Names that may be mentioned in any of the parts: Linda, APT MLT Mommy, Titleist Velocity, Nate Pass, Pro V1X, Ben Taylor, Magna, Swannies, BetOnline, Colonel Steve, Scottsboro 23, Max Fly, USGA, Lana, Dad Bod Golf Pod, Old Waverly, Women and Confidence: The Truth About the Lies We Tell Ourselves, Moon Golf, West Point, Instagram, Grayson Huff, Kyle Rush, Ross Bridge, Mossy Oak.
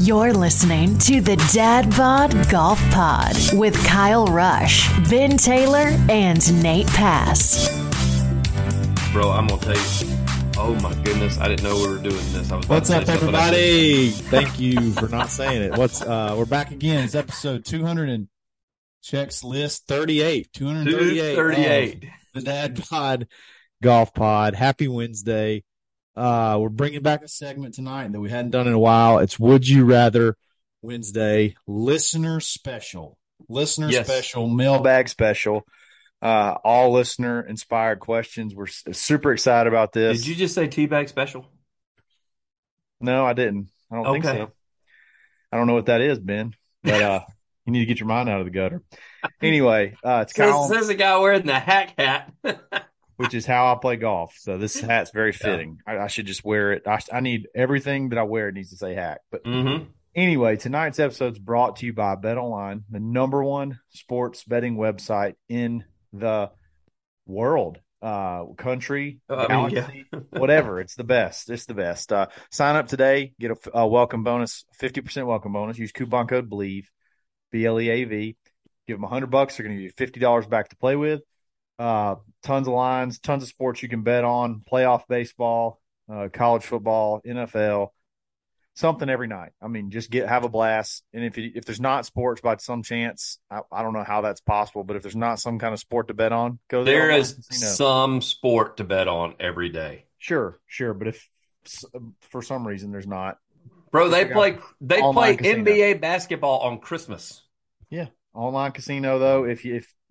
You're listening to the Dad Bod Golf Pod with Kyle Rush, Ben Taylor, and Nate Pass. Bro, I'm going to tell you, oh my goodness, I didn't know we were doing this. What's up, everybody? Thank you for not saying it. We're back again. It's episode 200 and checks list 38. 238. The Dad Bod Golf Pod. Happy Wednesday. We're bringing back a segment tonight that we hadn't done in a while. It's Would You Rather Wednesday Listener Special. Special, mailbag special. All listener-inspired questions. We're super excited about this. Did you just say teabag special? No, I didn't. I don't think so. I don't know what that is, Ben, but you need to get your mind out of the gutter. Anyway, it's Kyle. This is a guy wearing the hack hat. Which is how I play golf. So this hat's very fitting. I should just wear it. I need everything that I wear needs to say hack. But anyway, tonight's episode is brought to you by BetOnline, the number one sports betting website in the world, country, galaxy, whatever. It's the best. It's the best. Sign up today. Get a welcome bonus, 50% welcome bonus. Use coupon code BLEAV, BLEAV. Give them $100. They're going to give you $50 back to play with. Tons of lines, tons of sports you can bet on, playoff baseball, college football, NFL, something every night. I mean, just have a blast. And if there's not sports by some chance, I don't know how that's possible, but if there's not some kind of sport to bet on, go there. There is some sport to bet on every day. Sure. But if for some reason there's not. Bro, they play NBA basketball on Christmas. Yeah. Online casino, though, if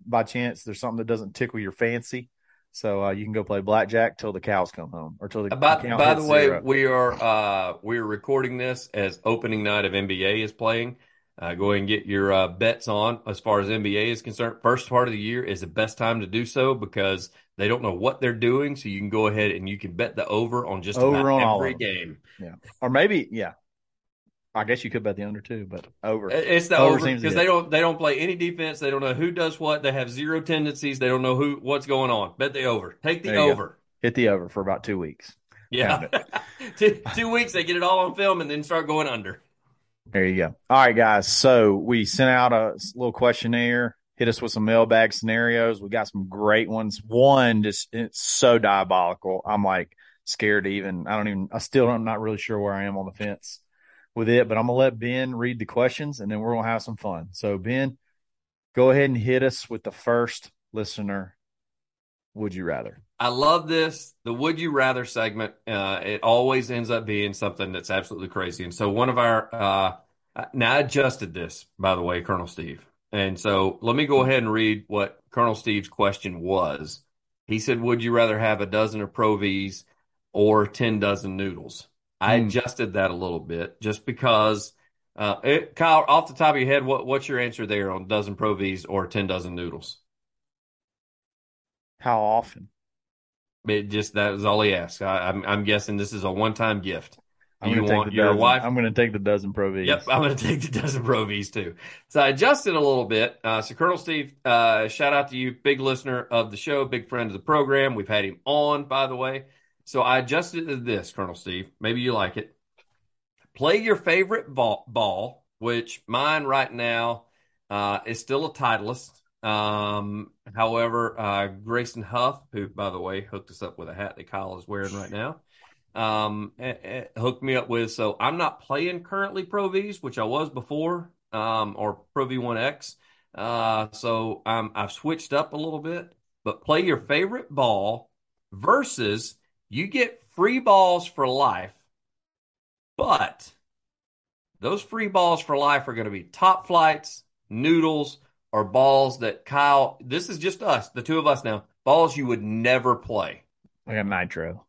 by chance there's something that doesn't tickle your fancy, so you can go play blackjack till the cows come home or till the. By the way, we are recording this as opening night of NBA is playing. Go ahead and get your bets on as far as NBA is concerned. First part of the year is the best time to do so because they don't know what they're doing, so you can go ahead and you can bet the over on just over about every game. Yeah, or maybe I guess you could bet the under too, but over. It's the over because they don't play any defense. They don't know who does what. They have zero tendencies. They don't know what's going on. Bet the over. Take the over. Go. Hit the over for about 2 weeks. Yeah. 2 weeks, they get it all on film and then start going under. There you go. All right, guys. So we sent out a little questionnaire, hit us with some mailbag scenarios. We got some great ones. One, just it's so diabolical. I'm like scared to even – I'm not really sure where I am on the fence with it, but I'm going to let Ben read the questions and then we're going to have some fun. So, Ben, go ahead and hit us with the first listener. Would you rather? I love this. The Would You Rather segment. It always ends up being something that's absolutely crazy. And so, one of our, now I adjusted this, by the way, Colonel Steve. And so, let me go ahead and read what Colonel Steve's question was. He said, would you rather have a dozen of Pro V's or 10 dozen noodles? I adjusted that a little bit just because, Kyle, off the top of your head, what's your answer there on a dozen Pro V's or 10 dozen noodles? How often? That was all he asked. I'm guessing this is a one-time gift. I'm going to take the dozen Pro V's. Yep, I'm going to take the dozen Pro V's too. So I adjusted a little bit. So Colonel Steve, shout out to you, big listener of the show, big friend of the program. We've had him on, by the way. So I adjusted to this, Colonel Steve. Maybe you like it. Play your favorite ball, which mine right now is still a Titleist. However, Grayson Huff, who, by the way, hooked us up with a hat that Kyle is wearing right now, hooked me up with. So I'm not playing currently Pro Vs, which I was before, or Pro V1X. So I've switched up a little bit, but play your favorite ball versus you get free balls for life, but those free balls for life are going to be top flights, noodles, or balls that Kyle, this is just us, the two of us now, balls you would never play. Like a nitro.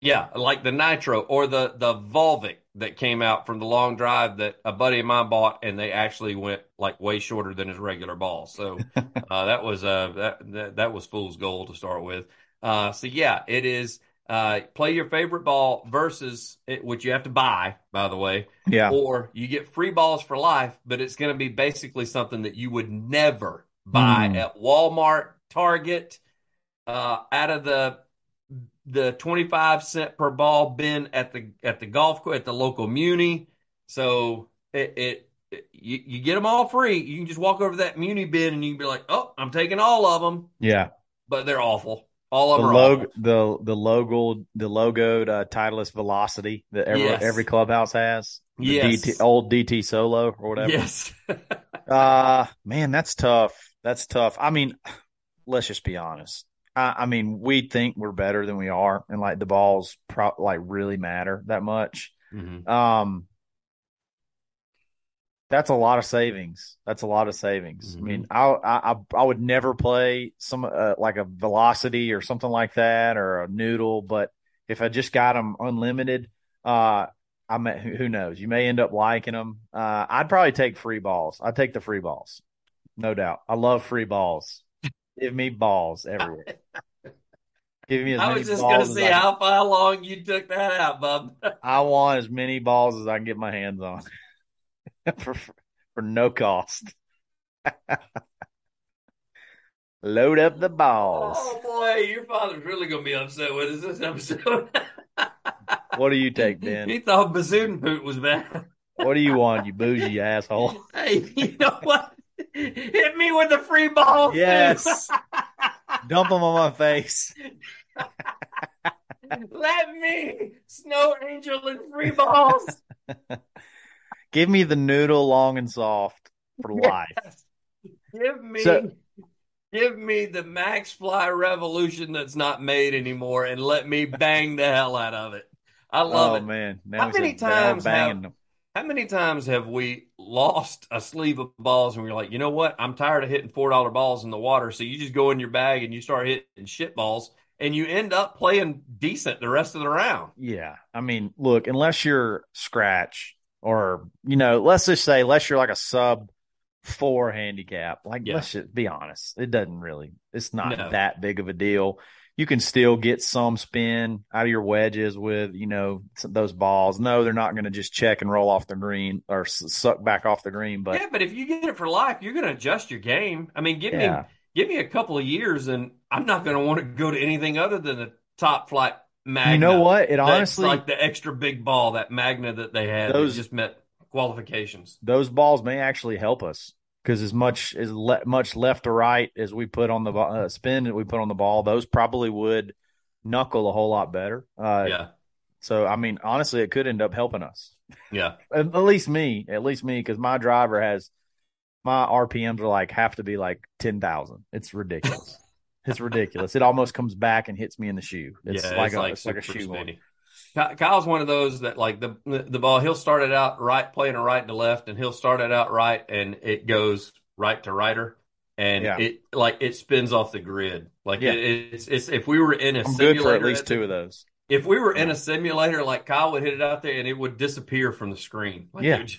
Yeah, like the nitro or the Volvic that came out from the long drive that a buddy of mine bought, and they actually went like way shorter than his regular ball. So that was fool's gold to start with. So yeah, it is play your favorite ball versus it, which you have to buy, by the way. Yeah. Or you get free balls for life, but it's going to be basically something that you would never buy at Walmart, Target, out of the 25-cent per ball bin at the golf course, at the local muni. So you get them all free. You can just walk over that muni bin and you can be like, oh, I'm taking all of them. Yeah, but they're awful. All of them are awful. The logoed Titleist Velocity that every clubhouse has. Yes, old DT Solo or whatever. Yes. Man, that's tough. I mean, let's just be honest. I mean, we think we're better than we are, and like the balls really matter that much. Mm-hmm. That's a lot of savings. Mm-hmm. I mean, I would never play some like a Velocity or something like that or a noodle, but if I just got them unlimited, I mean, who knows? You may end up liking them. I'd probably take free balls. I'd take the free balls, no doubt. I love free balls. Give me balls everywhere. Give me as many balls. I was just going to see how long you took that out, bub. I want as many balls as I can get my hands on for no cost. Load up the balls. Oh, boy, your father's really going to be upset with us this episode. What do you take, Ben? He thought Bazootin' Poot was bad. What do you want, you bougie asshole? Hey, you know what? Hit me with the free ball. Yes. Dump them on my face. Let me snow angel and free balls. Give me the noodle long and soft for life. Yes. Give me the Max Fly Revolution that's not made anymore and let me bang the hell out of it. I love it. Oh, man. How many times have we lost a sleeve of balls and we're like, you know what? I'm tired of hitting $4 balls in the water. So you just go in your bag and you start hitting shit balls and you end up playing decent the rest of the round. Yeah. I mean, look, unless you're scratch or, you know, let's just say, unless you're like a sub-4 handicap, like let's just be honest. It doesn't really, it's not that big of a deal. You can still get some spin out of your wedges with, you know, those balls. No, they're not going to just check and roll off the green or suck back off the green. But yeah, but if you get it for life, you're going to adjust your game. I mean, give me a couple of years, and I'm not going to want to go to anything other than the top flight Magna. You know what? It honestly, like the extra big ball, that Magna that they had, those just met qualifications. Those balls may actually help us. Because as much as much left to right as we put on the spin that we put on the ball, those probably would knuckle a whole lot better. Yeah. So I mean, honestly, it could end up helping us. Yeah. At least me, because my driver has my RPMs are like have to be like 10,000. It's ridiculous. It almost comes back and hits me in the shoe. It's like a shoe one. Kyle's one of those that like the ball, he'll start it out right, playing a right to left, and he'll start it out right, and it goes right to righter, and it spins off the grid. Like it's if we were in a simulator, good for at least two of those. If we were in a simulator, like Kyle would hit it out there, and it would disappear from the screen. Like,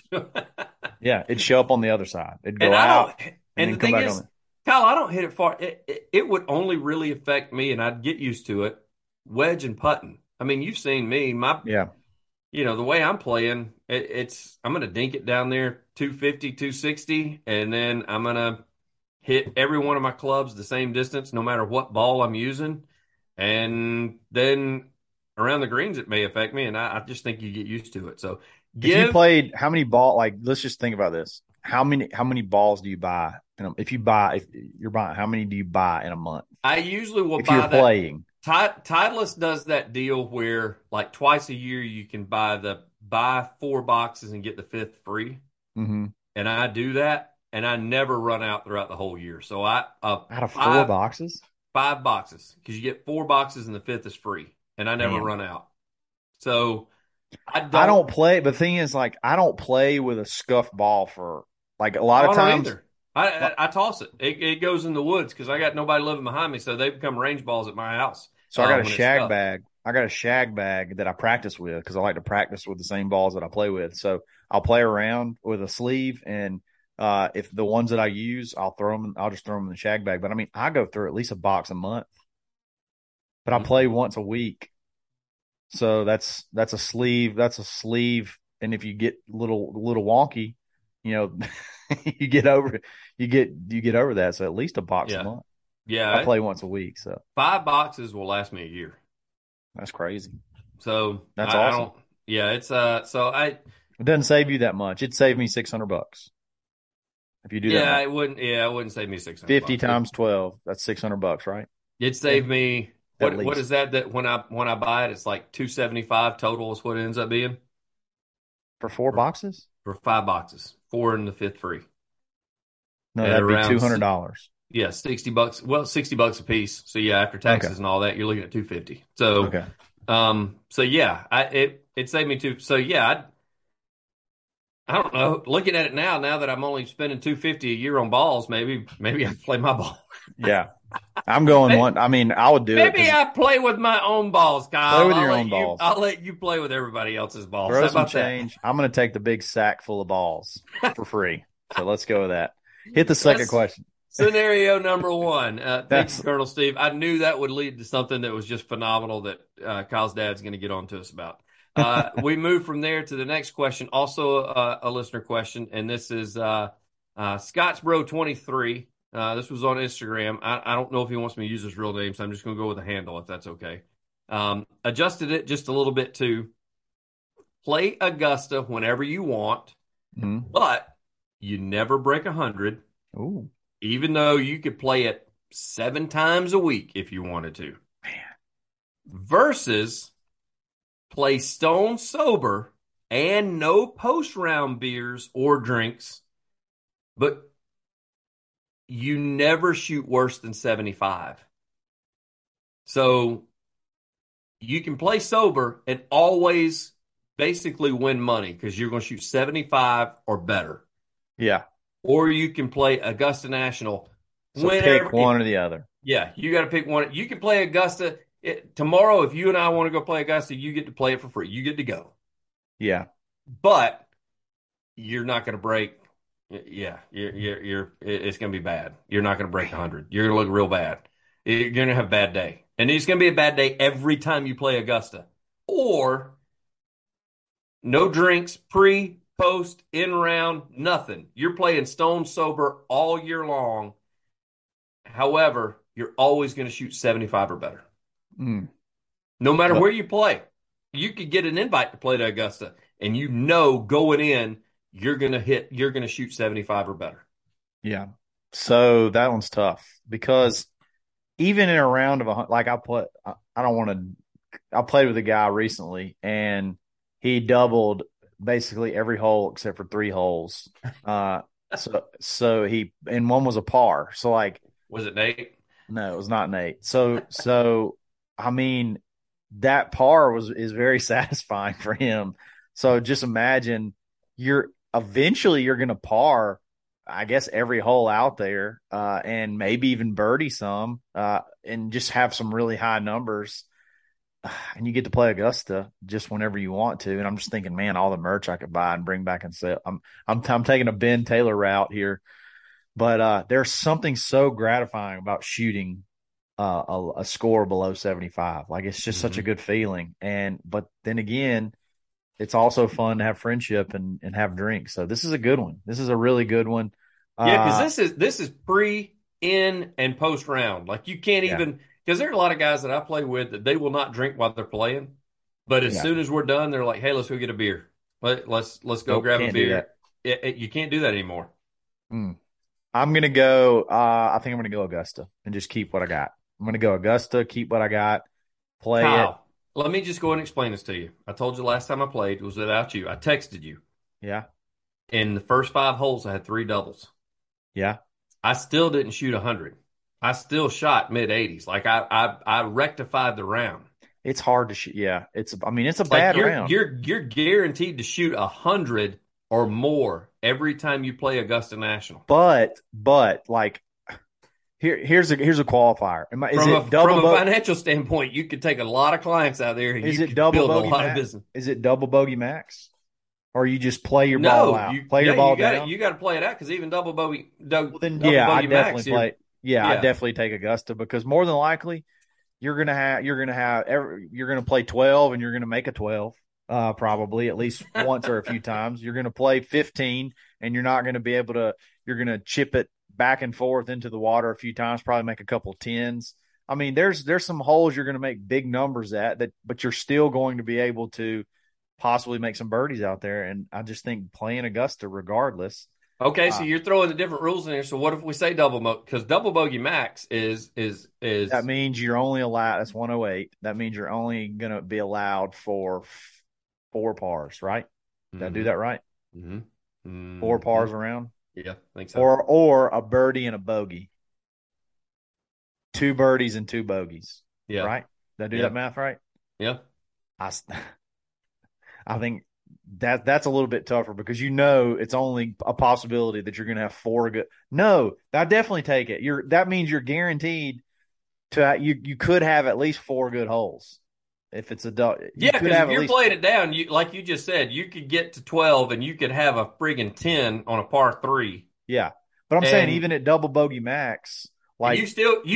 it'd show up on the other side. It'd go out, and the thing is, Kyle, I don't hit it far. It would only really affect me, and I'd get used to it. Wedge and putting. I mean, you've seen me. You know, the way I'm playing, I'm going to dink it down there 250, 260, and then I'm going to hit every one of my clubs the same distance no matter what ball I'm using. And then around the greens, it may affect me, and I just think you get used to it. So if you played how many ball? Like, let's just think about this. How many balls do you buy? If you're buying, how many do you buy in a month? I usually will buy that. Playing. Titleist does that deal where like twice a year you can buy 4 boxes and get the 5th free. Mm-hmm. And I do that, and I never run out throughout the whole year. So I out of 4 boxes, 5 boxes, because you get 4 boxes and the 5th is free, and I never run out. So I don't play. But the thing is, like, I don't play with a scuffed ball for like a lot of times. I toss it. It goes in the woods because I got nobody living behind me, so they become range balls at my house. So I got a shag bag. I got a shag bag that I practice with because I like to practice with the same balls that I play with. So I'll play around with a sleeve, and if the ones that I use, I'll just throw them in the shag bag. But I mean, I go through at least a box a month, but I play once a week. So that's a sleeve. That's a sleeve. And if you get little wonky, you know, you get over that. So at least a box a month. Yeah. I play once a week. So 5 boxes will last me a year. That's crazy. So that's awesome. It doesn't save you that much. It saved me $600 if you do that. Yeah, it wouldn't save me $600. 50 times 12, that's $600, right? It saved me. What is that when I buy it, it's like $275 total is what it ends up being. For 4 boxes? For 5 boxes. 4 and the 5th free. No, that'd be $200. Yeah, $60. Well, $60 a piece. So yeah, after taxes and all that, you're looking at $250. So it saved me $2. So yeah, I don't know. Looking at it now that I'm only spending $250 a year on balls, maybe I play my ball. Yeah. I'm going one. I mean, I would do it. Maybe I play with my own balls, Kyle. Play with your own balls. I'll let you play with everybody else's balls. Throw some change. I'm going to take the big sack full of balls for free. So let's go with that. Hit the second question. Scenario number 1. Thanks, Colonel Steve. I knew that would lead to something that was just phenomenal that Kyle's dad's going to get on to us about. We move from there to the next question, also a listener question, and this is Scottsboro 23. This was on Instagram. I don't know if he wants me to use his real name, so I'm just going to go with a handle if that's okay. Adjusted it just a little bit to play Augusta whenever you want, but you never break 100, even though you could play it 7 times a week if you wanted to. Man. Versus play stone sober and no post-round beers or drinks, but you never shoot worse than 75. So you can play sober and always basically win money because you're going to shoot 75 or better. Yeah. Or you can play Augusta National. So pick one or the other. Yeah, you got to pick one. You can play Augusta. Tomorrow, if you and I want to go play Augusta, you get to play it for free. You get to go. Yeah. But you're not going to break. Yeah, it's going to be bad. You're not going to break 100. You're going to look real bad. You're going to have a bad day. And it's going to be a bad day every time you play Augusta. Or no drinks, pre, post, in round, nothing. You're playing stone sober all year long. However, you're always going to shoot 75 or better. No matter where you play. You could get an invite to play to Augusta, and you know going in, you're going to shoot 75 or better. Yeah. So that one's tough because even in a round of I played with a guy recently and he doubled basically every hole except for 3 holes. And one was a par. So like, was it Nate? No, it was not Nate. So, I mean, that par is very satisfying for him. So just imagine you're going to par, I guess, every hole out there and maybe even birdie some and just have some really high numbers. And you get to play Augusta just whenever you want to. And I'm just thinking, man, all the merch I could buy and bring back and sell. I'm taking a Ben Taylor route here. But there's something so gratifying about shooting a score below 75. Like, it's just such a good feeling. But then again, it's also fun to have friendship and have drinks. So this is a good one. This is a really good one. Yeah, because this is pre, in, and post round. Like you can't even – because there are a lot of guys that I play with that they will not drink while they're playing. But as soon as we're done, they're like, hey, let's go get a beer. Let's go grab a beer. You can't do that anymore. I'm going to go – I think I'm going to go Augusta and just keep what I got. I'm going to go Augusta, keep what I got. play Kyle, it. Let me just go and explain this to you. I told you last time I played was without you. I texted you. Yeah. In the first five holes, I had three doubles. Yeah. I still didn't shoot 100. I still shot mid-80s. Like, I rectified the round. It's hard to shoot. Yeah. It's a like bad round. You're guaranteed to shoot 100 or more every time you play Augusta National. But like, here's a qualifier. From a financial standpoint, you could take a lot of clients out there and you could build a lot of business. Is it double bogey max? Or you just play your ball out? You got to play it out because even double bogey I definitely take Augusta because more than likely you're gonna play 12 and you're gonna make a 12 probably at least once or a few times. You're gonna play 15 and you're not gonna be able to. You're gonna chip it back and forth into the water a few times. Probably make a couple of tens. I mean, there's some holes you're gonna make big numbers at that, but you're still going to be able to possibly make some birdies out there. And I just think playing Augusta regardless. Okay, so you're throwing the different rules in there. So what if we say double bogey? Because double bogey max is that means you're only allowed. That's 108. That means you're only going to be allowed for four pars, right? Did I do that right? Mm-hmm. Mm-hmm. Four pars around? Yeah, I think so. Or a birdie and a bogey. Two birdies and two bogeys. Yeah. Right? Did I do that math right? Yeah. I think that's a little bit tougher because you know it's only a possibility that you're going to have four good. No, I definitely take it. That means you're guaranteed to you could have at least four good holes if it's a double. Yeah, because if you're playing it down, like you just said, you could get to 12 and you could have a friggin' 10 on a par three. Yeah, but I'm saying even at double bogey max, like you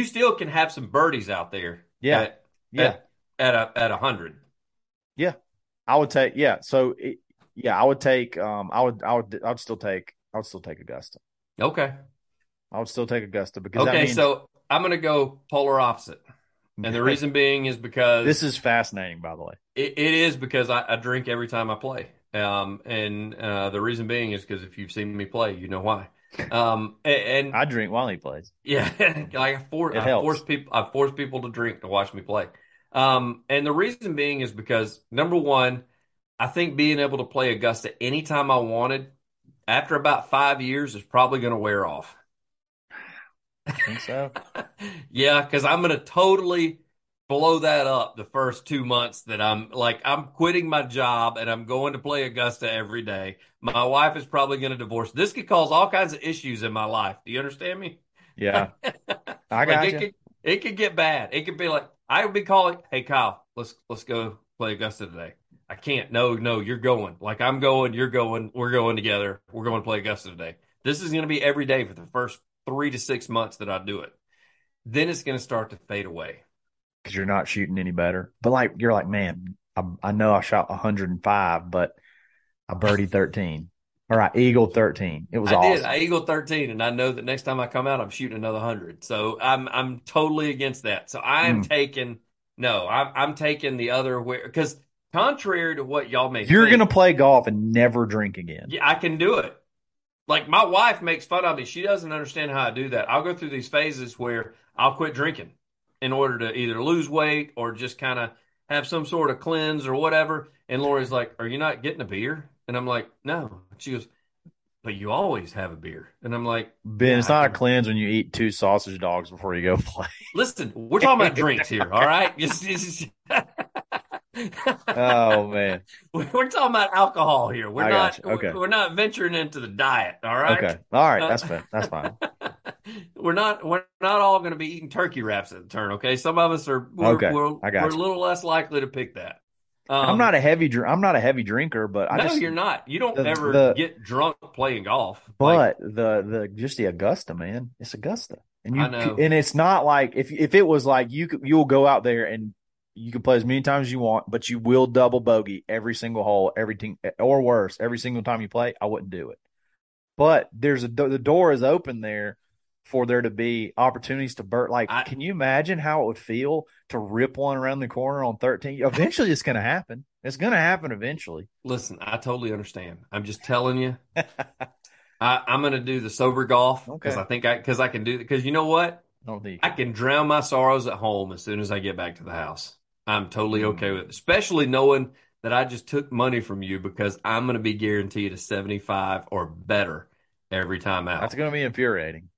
still can have some birdies out there. Yeah, at 100. Yeah. I would take, yeah. So, I would take, I would still take Augusta. Okay. I would still take Augusta because. Okay, so I'm going to go polar opposite, and the reason being is because this is fascinating. By the way, it is because I drink every time I play, and the reason being is because if you've seen me play, you know why. And I drink while he plays. Yeah, I force people to drink to watch me play. And the reason being is because, number one, I think being able to play Augusta anytime I wanted after about 5 years is probably going to wear off. I think so. Yeah, because I'm going to totally blow that up the first 2 months that I'm quitting my job and I'm going to play Augusta every day. My wife is probably going to divorce. This could cause all kinds of issues in my life. Do you understand me? Yeah. I got you. It could get bad. It could be like, I would be calling, hey, Kyle, let's go play Augusta today. I can't. No, you're going. Like, I'm going, you're going, we're going together. We're going to play Augusta today. This is going to be every day for the first 3 to 6 months that I do it. Then it's going to start to fade away. Because you're not shooting any better. But, like, you're like, man, I know I shot 105, but I birdied 13. All right, eagle 13. It was awesome. I eagle 13, and I know that next time I come out, I'm shooting another 100. So I'm totally against that. So I'm taking I'm taking the other way because contrary to what y'all may think, you're gonna play golf and never drink again. Yeah, I can do it. Like my wife makes fun of me. She doesn't understand how I do that. I'll go through these phases where I'll quit drinking in order to either lose weight or just kind of have some sort of cleanse or whatever. And Lori's like, "Are you not getting a beer?" And I'm like, no. She goes, but you always have a beer. And I'm like, Ben, it's not a cleanse when you eat two sausage dogs before you go play. Listen, we're talking about drinks here, all right? Oh man, we're talking about alcohol here. We're not. Okay. We're not venturing into the diet, all right? Okay, all right, that's fine. That's fine. We're not all going to be eating turkey wraps at the turn. Okay, some of us are. We're a little less likely to pick that. I'm not a heavy drinker, but you're not. You don't ever get drunk playing golf. But like, the Augusta, man, it's Augusta, and you I know. And it's not like if it was like you'll go out there and you can play as many times as you want, but you will double bogey every single hole, everything or worse every single time you play. I wouldn't do it. But the door is open there for there to be opportunities to burn. Like, can you imagine how it would feel to rip one around the corner on 13? Eventually, it's going to happen. It's going to happen eventually. Listen, I totally understand. I'm just telling you, I'm going to do the sober golf because I think I can do it. Because you know what? I can drown my sorrows at home as soon as I get back to the house. I'm totally okay with it, especially knowing that I just took money from you because I'm going to be guaranteed a 75 or better every time out. That's going to be infuriating.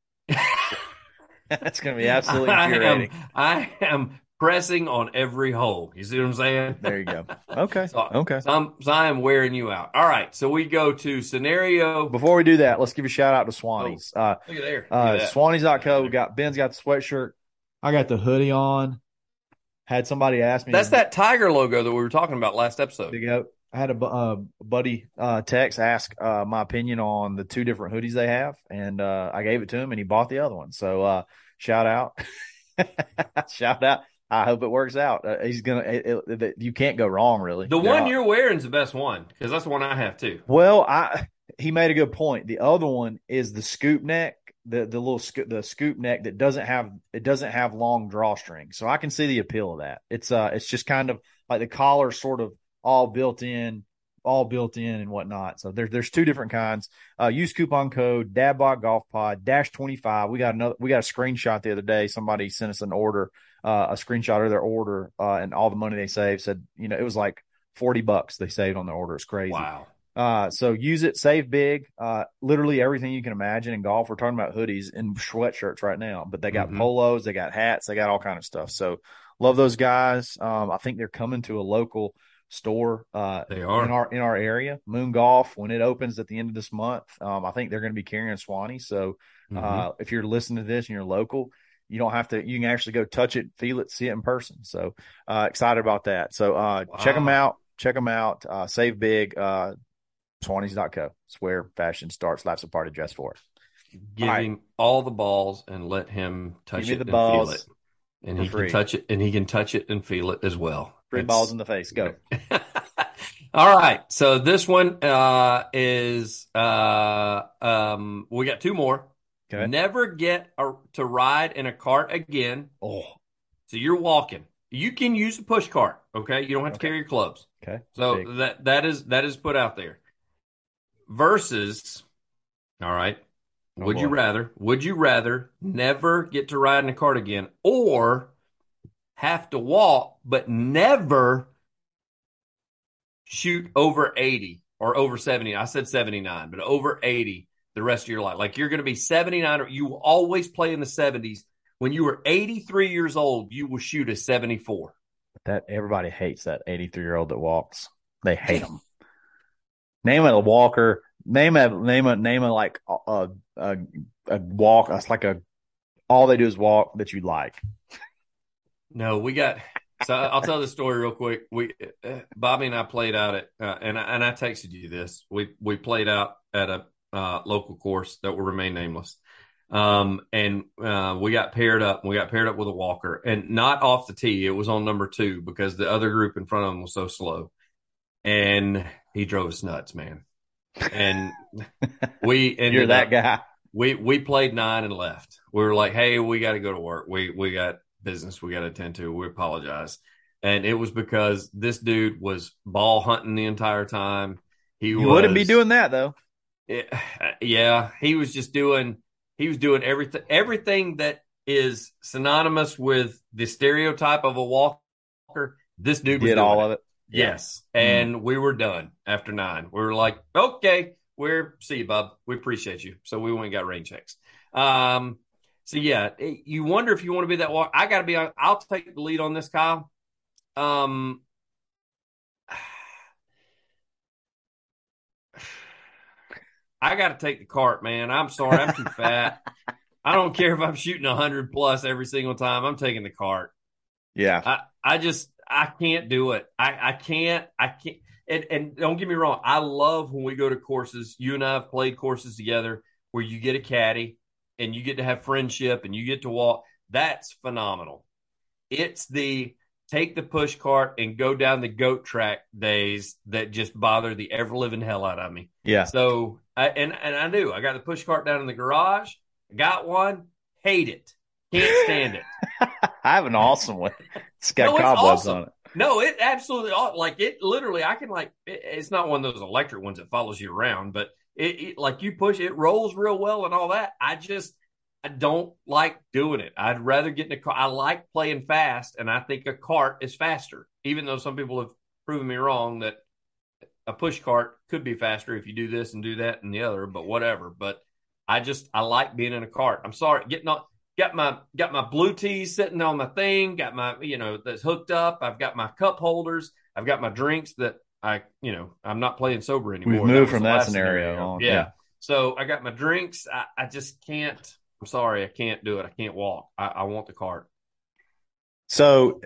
That's going to be absolutely infuriating. I am pressing on every hole. You see what I'm saying? There you go. Okay. So I'm wearing you out. All right. So we go to scenario. Before we do that, let's give a shout out to Swannies. Look at there. Swannies.co. We got Ben's got the sweatshirt. I got the hoodie on. Had somebody ask me. That's that tiger logo that we were talking about last episode. I had a buddy text ask my opinion on the two different hoodies they have, and I gave it to him, and he bought the other one. So shout out. Shout out. I hope it works out. You can't go wrong, really. The one you're wearing is the best one because that's the one I have too. Well, he made a good point. The other one is the scoop neck, the scoop neck that doesn't have long drawstring. So I can see the appeal of that. It's just kind of like the collar, sort of all built in and whatnot. So there's two different kinds. Use coupon code Dad Bod Golf Pod -25. We got a screenshot the other day. Somebody sent us an order. A screenshot of their order and all the money they saved. Said, it was like $40 they saved on the order. It's crazy. Wow. So use it, save big. Literally everything you can imagine in golf. We're talking about hoodies and sweatshirts right now, but they got polos, they got hats, they got all kind of stuff. So love those guys. I think they're coming to a local store in our area, Moon Golf, when it opens at the end of this month. I think they're going to be carrying Swanee. So if you're listening to this and you're local, you don't have to. You can actually go touch it, feel it, see it in person. So excited about that. So wow. Check them out. Save big. Swannies.co. It's where fashion starts. Life's a party dress for it. Give him all the balls and let him touch it and feel it. And he can touch it, and he can touch it and feel it as well. Free balls in the face. Go. All right. So this one is we got two more. Okay. Never get to ride in a cart again. Oh, so you're walking. You can use a push cart. Okay, you don't have to carry your clubs. Okay, so big. that is put out there. Versus, all right. Would you rather never get to ride in a cart again, or have to walk but never shoot over 80 or over 70? I said 79, but over 80. The rest of your life. Like, you're going to be 79, or you will always play in the 70s. When you were 83 years old, you will shoot a 74. That everybody hates that 83-year-old that walks. They hate them. Name a walker. Name a walk. It's like all they do is walk that you like. No, we got. So I'll tell this story real quick. Bobby and I played out at, and I texted you this. We played out at a local course that will remain nameless. And we got paired up with a walker, and not off the tee. It was on number 2 because the other group in front of him was so slow, and he drove us nuts, man. And we ended you're that up, guy. We played 9 and left. We were like, hey, we got to go to work. We got business we got to attend to. We apologize. And it was because this dude was ball hunting the entire time. He wouldn't be doing that though. Yeah, he was doing everything that is synonymous with the stereotype of a walker. This dude did all of it. Yes. Yeah. And we were done after 9. We were like, okay, see you, bub. We appreciate you. So we went and got rain checks. So yeah, you wonder if you want to be that walker. I got to be honest, I'll take the lead on this, Kyle. I got to take the cart, man. I'm sorry. I'm too fat. I don't care if I'm shooting 100 plus every single time. I'm taking the cart. Yeah. I can't do it. I can't. And don't get me wrong. I love when we go to courses. You and I have played courses together where you get a caddy and you get to have friendship and you get to walk. That's phenomenal. It's the take the push cart and go down the goat track days that just bother the ever living hell out of me. Yeah. So I knew I got the push cart down in the garage. Got one, hate it, can't stand it. I have an awesome one. It's got cobwebs awesome. On it. No, it absolutely like it. Literally, I can like. It's not one of those electric ones that follows you around, but it like you push it rolls real well and all that. I just I don't like doing it. I'd rather get in a car. I like playing fast, and I think a cart is faster, even though some people have proven me wrong that a push cart could be faster if you do this and do that and the other, but whatever. But I like being in a cart. I'm sorry, got my blue tea sitting on my thing, got my, that's hooked up. I've got my cup holders. I've got my drinks that I'm not playing sober anymore. We've moved from that scenario. On, yeah. So I got my drinks. I just can't. I'm sorry, I can't do it. I can't walk. I want the cart. So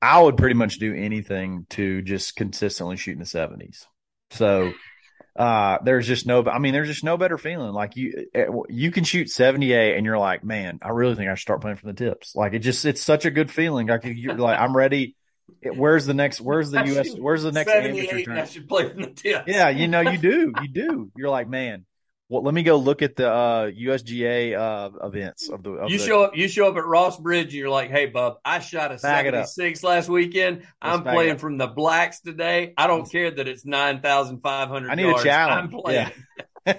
I would pretty much do anything to just consistently shoot in the 70s. So there's just no better feeling. Like you can shoot 78 and you're like, man, I really think I should start playing from the tips. Like it's such a good feeling. Like you're like, I'm ready. Where's the next amateur tournament? I should play from the tips. Yeah, you do. You're like, man. Well, let me go look at the USGA events of the. You show up at Ross Bridge, and you're like, "Hey, bub, I shot a 76 last weekend. I'm playing from the blacks today. I don't care that it's 9,500. I need a challenge. I'm playing." Yeah.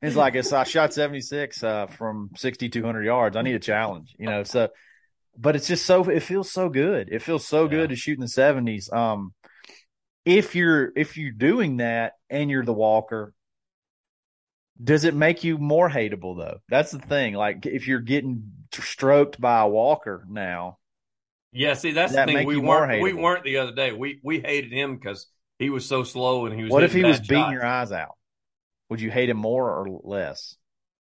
It's like I shot 76 from 6,200 yards. I need a challenge, So, but it's just it feels so good. It feels so good to shoot in the 70s. If you're doing that and you're the walker. Does it make you more hateable, though? That's the thing. Like, if you're getting stroked by a walker now. Yeah, see, that's the thing. We weren't the other day. We hated him because he was so slow and he was. What if he was beating your eyes out? Would you hate him more or less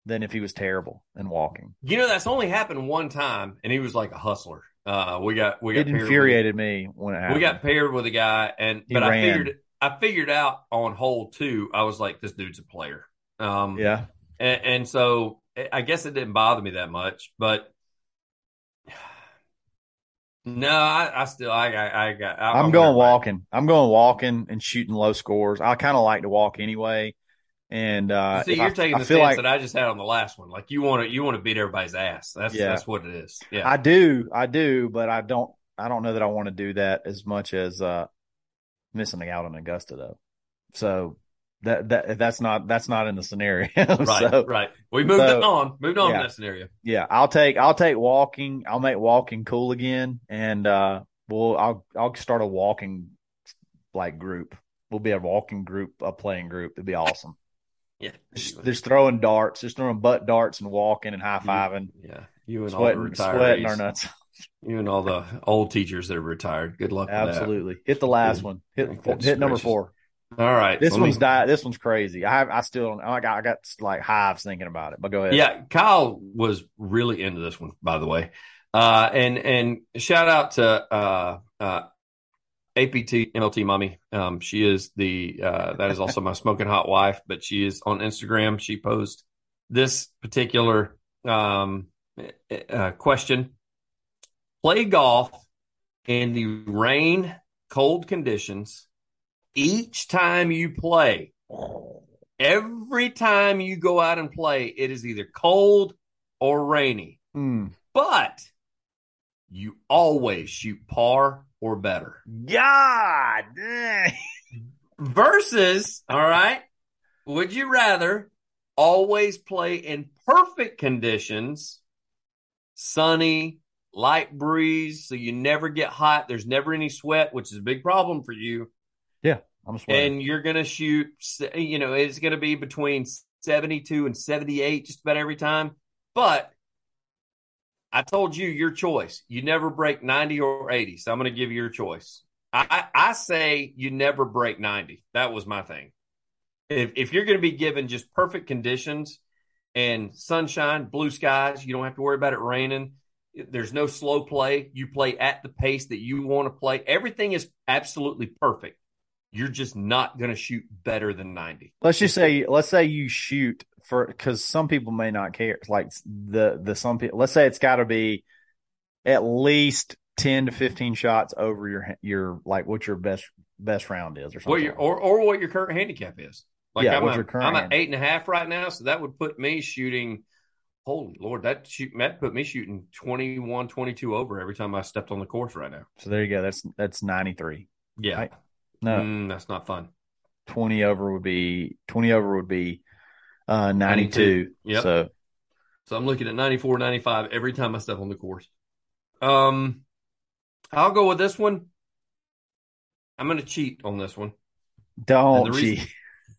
than if he was terrible and walking? That's only happened one time, and he was like a hustler. It infuriated me when it happened. We got paired with a guy, but I figured out on hole 2, I was like, this dude's a player. And so I guess it didn't bother me that much, but no, I'm going walking and shooting low scores. I kind of like to walk anyway. And, see, you're taking the stance that I just had on the last one. Like you want to beat everybody's ass. That's what it is. Yeah, I do, but I don't know that I want to do that as much as, missing out on Augusta though. So, that's not in the scenario. Right. We moved on from that scenario. Yeah, I'll take walking. I'll make walking cool again, and I'll start a walking like group. We'll be a walking group, a playing group. It'd be awesome. Yeah, just throwing darts, just throwing butt darts and walking and high fiving. Yeah, you and all the retirees, sweating our nuts. You and all the old teachers that are retired. Good luck. Absolutely, with that. Hit the last one. Hit number 4. All right. This one's crazy. I still don't. I got like hives thinking about it. But go ahead. Yeah, Kyle was really into this one, by the way. And shout out to APT MLT Mommy. She is that is also my smoking hot wife. But she is on Instagram. She posed this particular question: play golf in the rain, cold conditions. Each time you play, every time you go out and play, it is either cold or rainy. Mm. But you always shoot par or better. God dang. Versus, all right, would you rather always play in perfect conditions, sunny, light breeze, so you never get hot, there's never any sweat, which is a big problem for you. Yeah, I'm sweating. And you're going to shoot, it's going to be between 72 and 78 just about every time. But I told you your choice. You never break 90 or 80. So I'm going to give you your choice. I say you never break 90. That was my thing. If you're going to be given just perfect conditions and sunshine, blue skies, you don't have to worry about it raining. There's no slow play. You play at the pace that you want to play. Everything is absolutely perfect. You're just not going to shoot better than 90. Let's say you shoot for, because some people may not care. Like some people, let's say it's got to be at least 10 to 15 shots over your like what your best round is or something. Or what your current handicap is. Like yeah, I'm at 8.5 right now, so that would put me shooting. Holy Lord, that put me shooting 21, 22 over every time I stepped on the course right now. So there you go. That's 93. Yeah. Right? No, that's not fun. 20 over would be 92. Yep. So, So I'm looking at 94, 95 every time I step on the course. I'll go with this one. I'm going to cheat on this one. Don't cheat.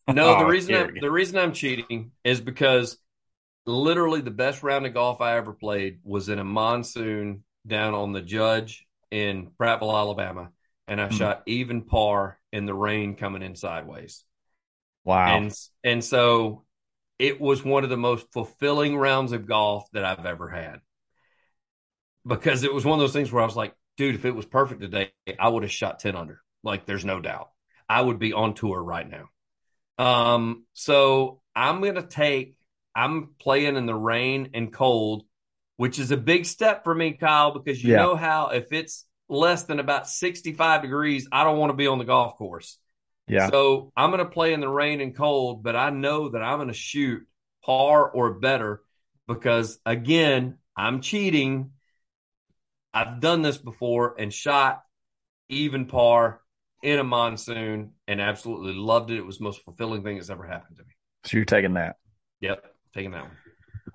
No, the reason I'm cheating is because literally the best round of golf I ever played was in a monsoon down on the Judge in Prattville, Alabama, and I shot even par in the rain coming in sideways. Wow. And so it was one of the most fulfilling rounds of golf that I've ever had, because it was one of those things where I was like, dude, if it was perfect today, I would have shot 10 under. Like, there's no doubt. I would be on tour right now. So I'm playing in the rain and cold, which is a big step for me, Kyle, because you know how if it's less than about 65 degrees, I don't want to be on the golf course. Yeah. So I'm going to play in the rain and cold, but I know that I'm going to shoot par or better because, again, I'm cheating. I've done this before and shot even par in a monsoon and absolutely loved it. It was the most fulfilling thing that's ever happened to me. So you're taking that. Yep, taking that one.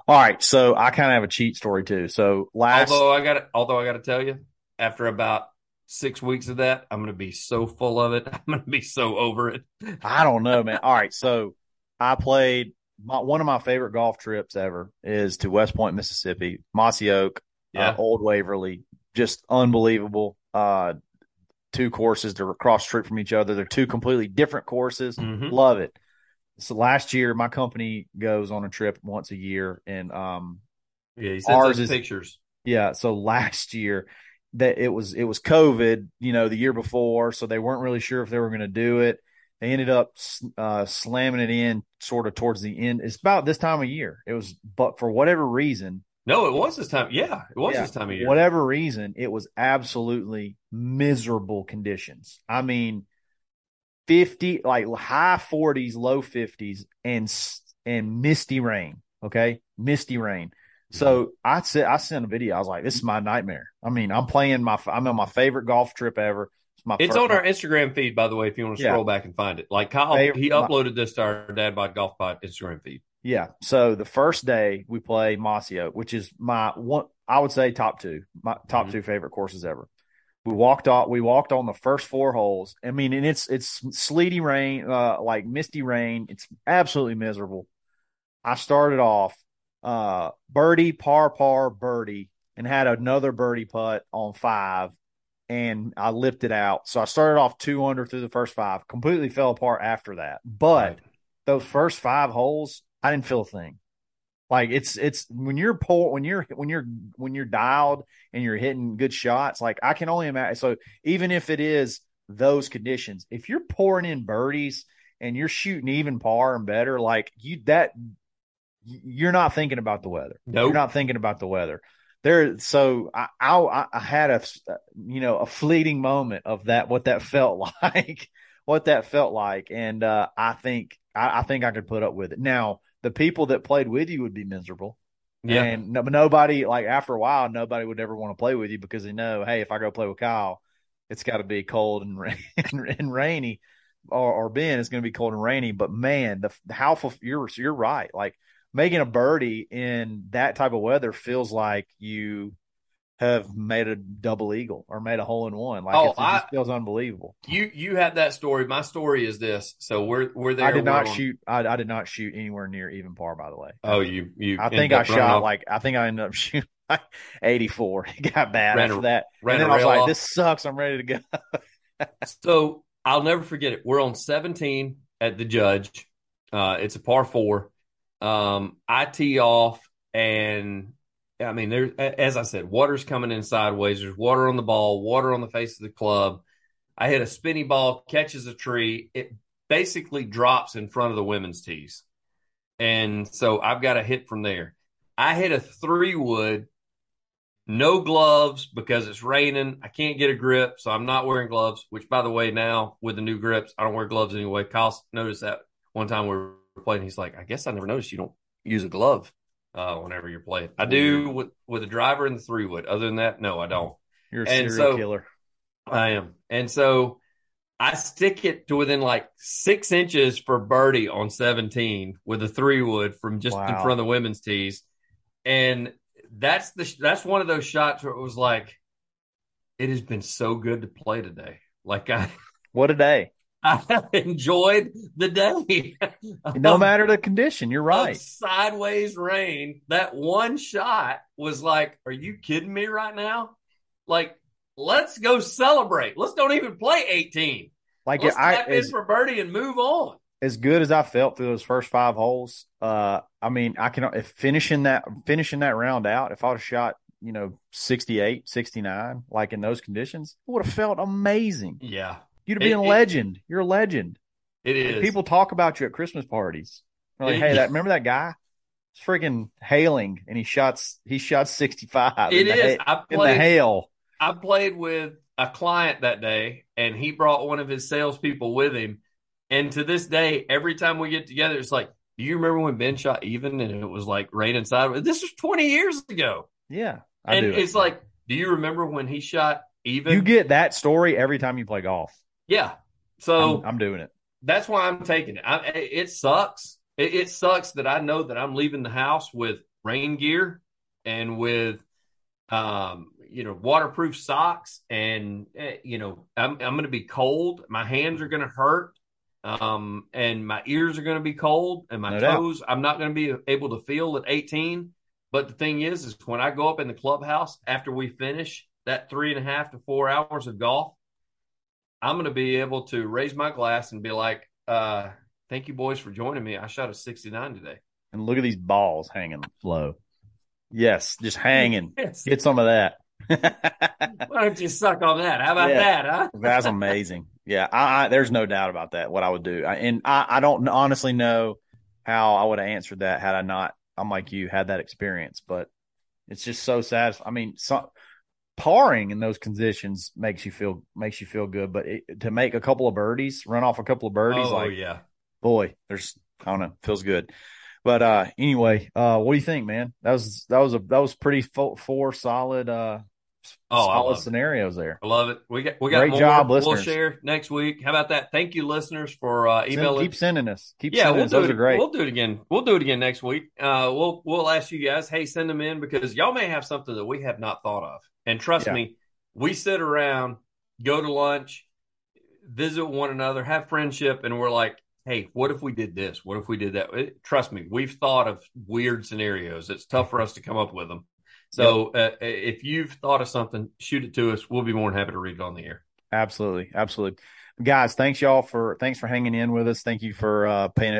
All right, so I kind of have a cheat story too. So although I got to tell you, after about 6 weeks of that, I'm going to be so full of it. I'm going to be so over it. I don't know, man. All right, so I played one of my favorite golf trips ever is to West Point, Mississippi, Mossy Oak, Old Waverly, just unbelievable. Two courses, they're across the street from each other. They're two completely different courses. Mm-hmm. Love it. So last year, my company goes on a trip once a year, and he sends us pictures. Yeah, so last year that it was COVID, the year before, so they weren't really sure if they were going to do it. They ended up slamming it in sort of towards the end. It's about this time of year. But for whatever reason. No, it was this time. Yeah, it was this time of year. Whatever reason, it was absolutely miserable conditions. I mean, 50, like high 40s, low 50s, and misty rain. Okay, misty rain. So I sent a video. I was like, "This is my nightmare." I mean, I'm on my favorite golf trip ever. It's on our Instagram feed, by the way. If you want to scroll back and find it, like Kyle, he uploaded this to our Dad Bod Golf Pod Instagram feed. Yeah. So the first day we play Mossy Oak, which is my top two favorite courses ever. We walked on the first four holes. I mean, and it's sleety rain, like misty rain. It's absolutely miserable. I started off birdie, par, birdie, and had another birdie putt on five, and I lipped it out. So I started off 2 under through the first five, completely fell apart after that. But those first 5 holes, I didn't feel a thing. Like it's when you're dialed and you're hitting good shots. Like I can only imagine. So even if it is those conditions, if you're pouring in birdies and you're shooting even par and better, like you're not thinking about the weather. Nope. You're not thinking about the weather. So I had a fleeting moment of that, what that felt like, and I think I could put up with it. Now, the people that played with you would be miserable. Yeah. And nobody, like after a while, nobody would ever want to play with you because they know, hey, if I go play with Kyle, it's got to be cold and rainy, or Ben, it's going to be cold and rainy. But man, you're right. Like making a birdie in that type of weather feels like you have made a double eagle or made a hole in one. Like it just feels unbelievable. You had that story. My story is this. So we're there. I did not shoot anywhere near even par, by the way. Oh, you. I ended up shooting like 84. It got bad after that. And then I was like, this sucks. I'm ready to go. So I'll never forget it. We're on 17 at the Judge. It's a par 4. I tee off, and I mean, as I said, water's coming in sideways. There's water on the ball, water on the face of the club. I hit a spinny ball, catches a tree. It basically drops in front of the women's tees. And so I've got a hit from there. I hit a 3-wood, no gloves because it's raining. I can't get a grip, so I'm not wearing gloves, which, by the way, now with the new grips, I don't wear gloves anyway. Kyle noticed that one time we were playing. He's like, I guess I never noticed you don't use a glove whenever you're playing. I do with a driver and the 3-wood. Other than that, no, I don't. You're a serial killer. I am. And so I stick it to within like 6 inches for birdie on 17 with a 3-wood from just in front of the women's tees. And that's one of those shots where it was like, it has been so good to play today. Like, what a day. I enjoyed the day. No matter the condition, you're right. Sideways rain. That one shot was like, are you kidding me right now? Like, let's go celebrate. Let's don't even play 18. Like, let's tap in for birdie and move on. As good as I felt through those first five holes, I mean, I can finishing that round out. If I would have shot, 68, 69, like in those conditions, it would have felt amazing. Yeah. You'd be a legend. You're a legend. It is. People talk about you at Christmas parties. They're like, hey, remember that guy? It's freaking hailing, and he shot 65. It is. In the hail. I played with a client that day, and he brought one of his salespeople with him. And to this day, every time we get together, it's like, do you remember when Ben shot even, and it was like raining sideways? This was 20 years ago. Yeah, it's like, do you remember when he shot even? You get that story every time you play golf. Yeah, so I'm doing it. That's why I'm taking it. It sucks. It sucks that I know that I'm leaving the house with rain gear and with, waterproof socks, and I'm going to be cold. My hands are going to hurt, and my ears are going to be cold, and my toes. I'm not going to be able to feel at 18. But the thing is when I go up in the clubhouse after we finish that 3.5 to 4 hours of golf, I'm going to be able to raise my glass and be like, thank you, boys, for joining me. I shot a 69 today. And look at these balls hanging low. Yes, just hanging. Yes. Get some of that. Why don't you suck on that? How about that, huh? That's amazing. Yeah, I there's no doubt about that, what I would do. I don't honestly know how I would have answered that had I not, I'm like you, had that experience. But it's just so sad. I mean, parring in those conditions makes you feel good, but to make a couple of birdies, run off a couple of birdies, boy, I don't know, feels good. But anyway, what do you think, man? That was pretty four solid solid scenarios there. I love it. We got great more job, listeners. We'll share next week. How about that? Thank you, listeners, for emailing. Keep sending us. Keep sending us. Those are great. We'll do it again. We'll do it again next week. We'll ask you guys. Hey, send them in, because y'all may have something that we have not thought of. And trust me, we sit around, go to lunch, visit one another, have friendship, and we're like, hey, what if we did this? What if we did that? Trust me, we've thought of weird scenarios. It's tough for us to come up with them. So if you've thought of something, shoot it to us. We'll be more than happy to read it on the air. Absolutely. Absolutely. Guys, thanks for hanging in with us. Thank you for paying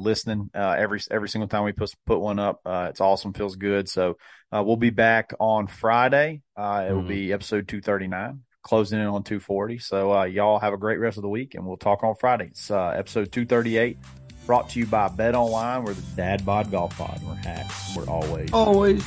listening every single time we put one up. It's awesome, feels good. So we'll be back on Friday. It will be episode 239, closing in on 240. So y'all have a great rest of the week, and we'll talk on Friday. It's episode 238, brought to you by BetOnline. We're the Dad Bod Golf Pod. We're hacks. We're always